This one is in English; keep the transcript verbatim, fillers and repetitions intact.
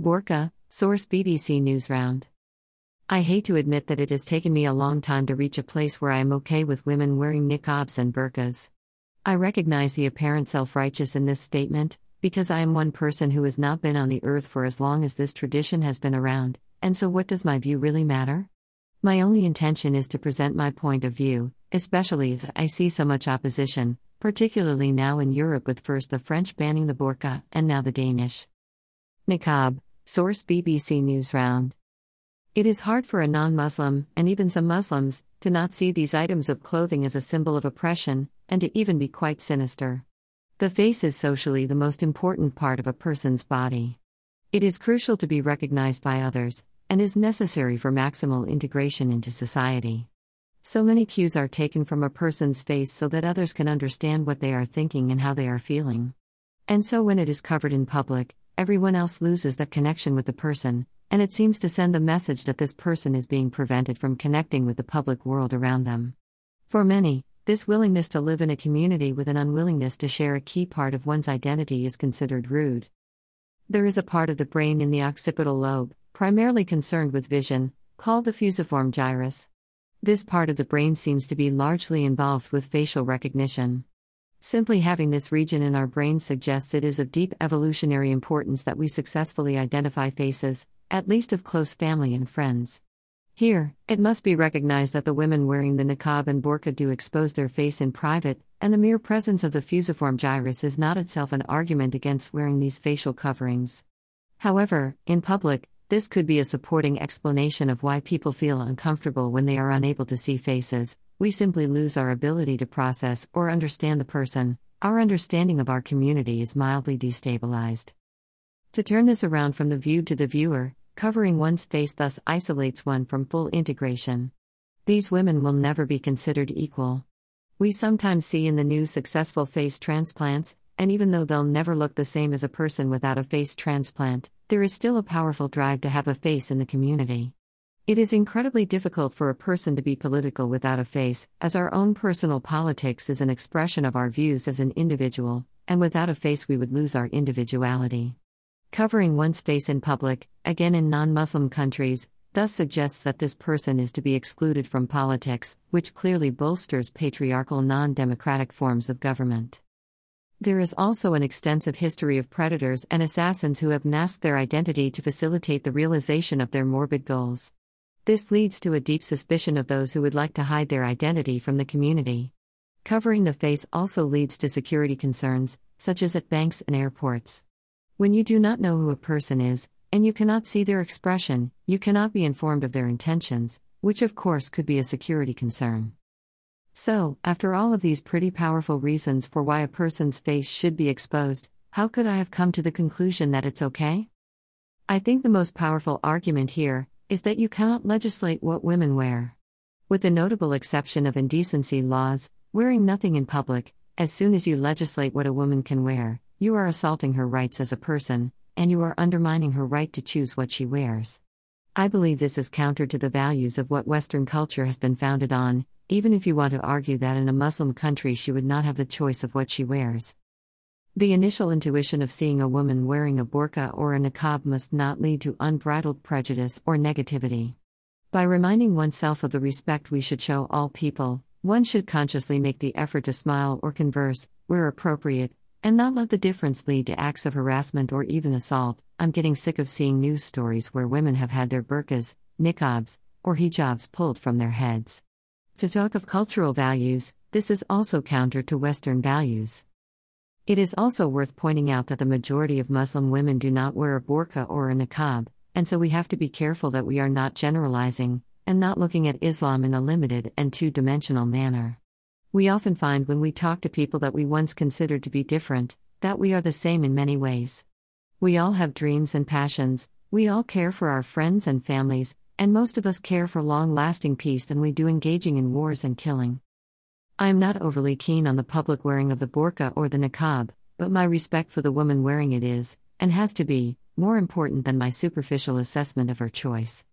Borka, source B B C Newsround. I hate to admit that it has taken me a long time to reach a place where I am okay with women wearing niqabs and burqas. I recognize the apparent self-righteous in this statement, because I am one person who has not been on the earth for as long as this tradition has been around, and so what does my view really matter? My only intention is to present my point of view, especially if I see so much opposition, particularly now in Europe with first the French banning the burqa and now the Danish. Niqab, source B B C Newsround. It is hard for a non-Muslim, and even some Muslims, to not see these items of clothing as a symbol of oppression, and to even be quite sinister. The face is socially the most important part of a person's body. It is crucial to be recognized by others, and is necessary for maximal integration into society. So many cues are taken from a person's face so that others can understand what they are thinking and how they are feeling. And so when it is covered in public, everyone else loses that connection with the person, and it seems to send the message that this person is being prevented from connecting with the public world around them. For many, this willingness to live in a community with an unwillingness to share a key part of one's identity is considered rude. There is a part of the brain in the occipital lobe, primarily concerned with vision, called the fusiform gyrus. This part of the brain seems to be largely involved with facial recognition. Simply having this region in our brain suggests it is of deep evolutionary importance that we successfully identify faces, at least of close family and friends. Here, it must be recognized that the women wearing the niqab and burqa do expose their face in private, and the mere presence of the fusiform gyrus is not itself an argument against wearing these facial coverings. However, in public, this could be a supporting explanation of why people feel uncomfortable when they are unable to see faces. We simply lose our ability to process or understand the person. Our understanding of our community is mildly destabilized. To turn this around from the viewed to the viewer, covering one's face thus isolates one from full integration. These women will never be considered equal. We sometimes see in the news successful face transplants, and even though they'll never look the same as a person without a face transplant, there is still a powerful drive to have a face in the community. It is incredibly difficult for a person to be political without a face, as our own personal politics is an expression of our views as an individual, and without a face we would lose our individuality. Covering one's face in public, again in non-Muslim countries, thus suggests that this person is to be excluded from politics, which clearly bolsters patriarchal non-democratic forms of government. There is also an extensive history of predators and assassins who have masked their identity to facilitate the realization of their morbid goals. This leads to a deep suspicion of those who would like to hide their identity from the community. Covering the face also leads to security concerns, such as at banks and airports. When you do not know who a person is, and you cannot see their expression, you cannot be informed of their intentions, which of course could be a security concern. So, after all of these pretty powerful reasons for why a person's face should be exposed, how could I have come to the conclusion that it's okay? I think the most powerful argument here is that you cannot legislate what women wear. With the notable exception of indecency laws, wearing nothing in public, as soon as you legislate what a woman can wear, you are assaulting her rights as a person, and you are undermining her right to choose what she wears. I believe this is counter to the values of what Western culture has been founded on, even if you want to argue that in a Muslim country she would not have the choice of what she wears. The initial intuition of seeing a woman wearing a burqa or a niqab must not lead to unbridled prejudice or negativity. By reminding oneself of the respect we should show all people, one should consciously make the effort to smile or converse, where appropriate, and not let the difference lead to acts of harassment or even assault. I'm getting sick of seeing news stories where women have had their burqas, niqabs, or hijabs pulled from their heads. To talk of cultural values, this is also counter to Western values. It is also worth pointing out that the majority of Muslim women do not wear a burqa or a niqab, and so we have to be careful that we are not generalizing, and not looking at Islam in a limited and two-dimensional manner. We often find when we talk to people that we once considered to be different, that we are the same in many ways. We all have dreams and passions, we all care for our friends and families, and most of us care for long-lasting peace than we do engaging in wars and killing. I am not overly keen on the public wearing of the burqa or the niqab, but my respect for the woman wearing it is, and has to be, more important than my superficial assessment of her choice.